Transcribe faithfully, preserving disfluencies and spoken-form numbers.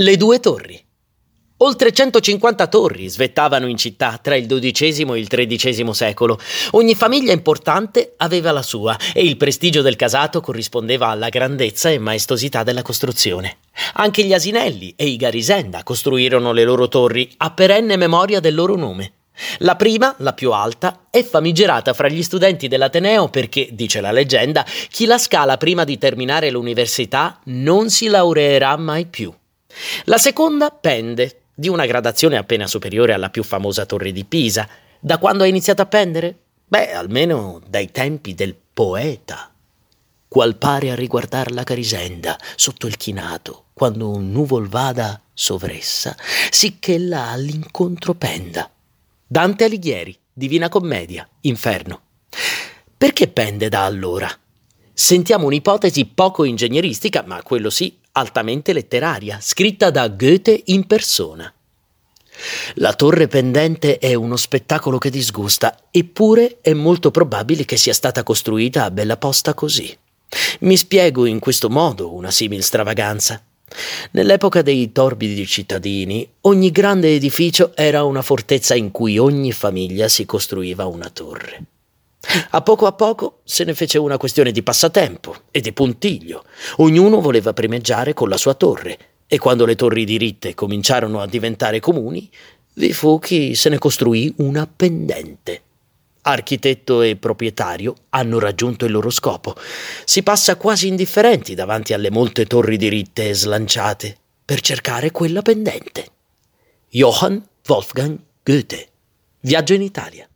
Le due torri. Oltre centocinquanta torri svettavano in città tra il dodicesimo e il tredicesimo secolo. Ogni famiglia importante aveva la sua e il prestigio del casato corrispondeva alla grandezza e maestosità della costruzione. Anche gli Asinelli e i Garisenda costruirono le loro torri a perenne memoria del loro nome. La prima, la più alta, è famigerata fra gli studenti dell'Ateneo perché, dice la leggenda, chi la scala prima di terminare l'università non si laureerà mai più. La seconda pende, di una gradazione appena superiore alla più famosa torre di Pisa. Da quando ha iniziato a pendere? Beh, almeno dai tempi del poeta. Qual pare a riguardar la Garisenda sotto il chinato, quando un nuvol vada sovressa, sicché là all'incontro penda. Dante Alighieri, Divina Commedia, Inferno. Perché pende da allora? Sentiamo un'ipotesi poco ingegneristica, ma quello sì, altamente letteraria, scritta da Goethe in persona. La torre pendente è uno spettacolo che disgusta, eppure è molto probabile che sia stata costruita a bella posta così. Mi spiego in questo modo una simil stravaganza. Nell'epoca dei torbidi cittadini, ogni grande edificio era una fortezza in cui ogni famiglia si costruiva una torre. A poco a poco se ne fece una questione di passatempo e di puntiglio. Ognuno voleva primeggiare con la sua torre e quando le torri diritte cominciarono a diventare comuni, vi fu chi se ne costruì una pendente. Architetto e proprietario hanno raggiunto il loro scopo. Si passa quasi indifferenti davanti alle molte torri diritte e slanciate per cercare quella pendente. Johann Wolfgang Goethe. Viaggio in Italia.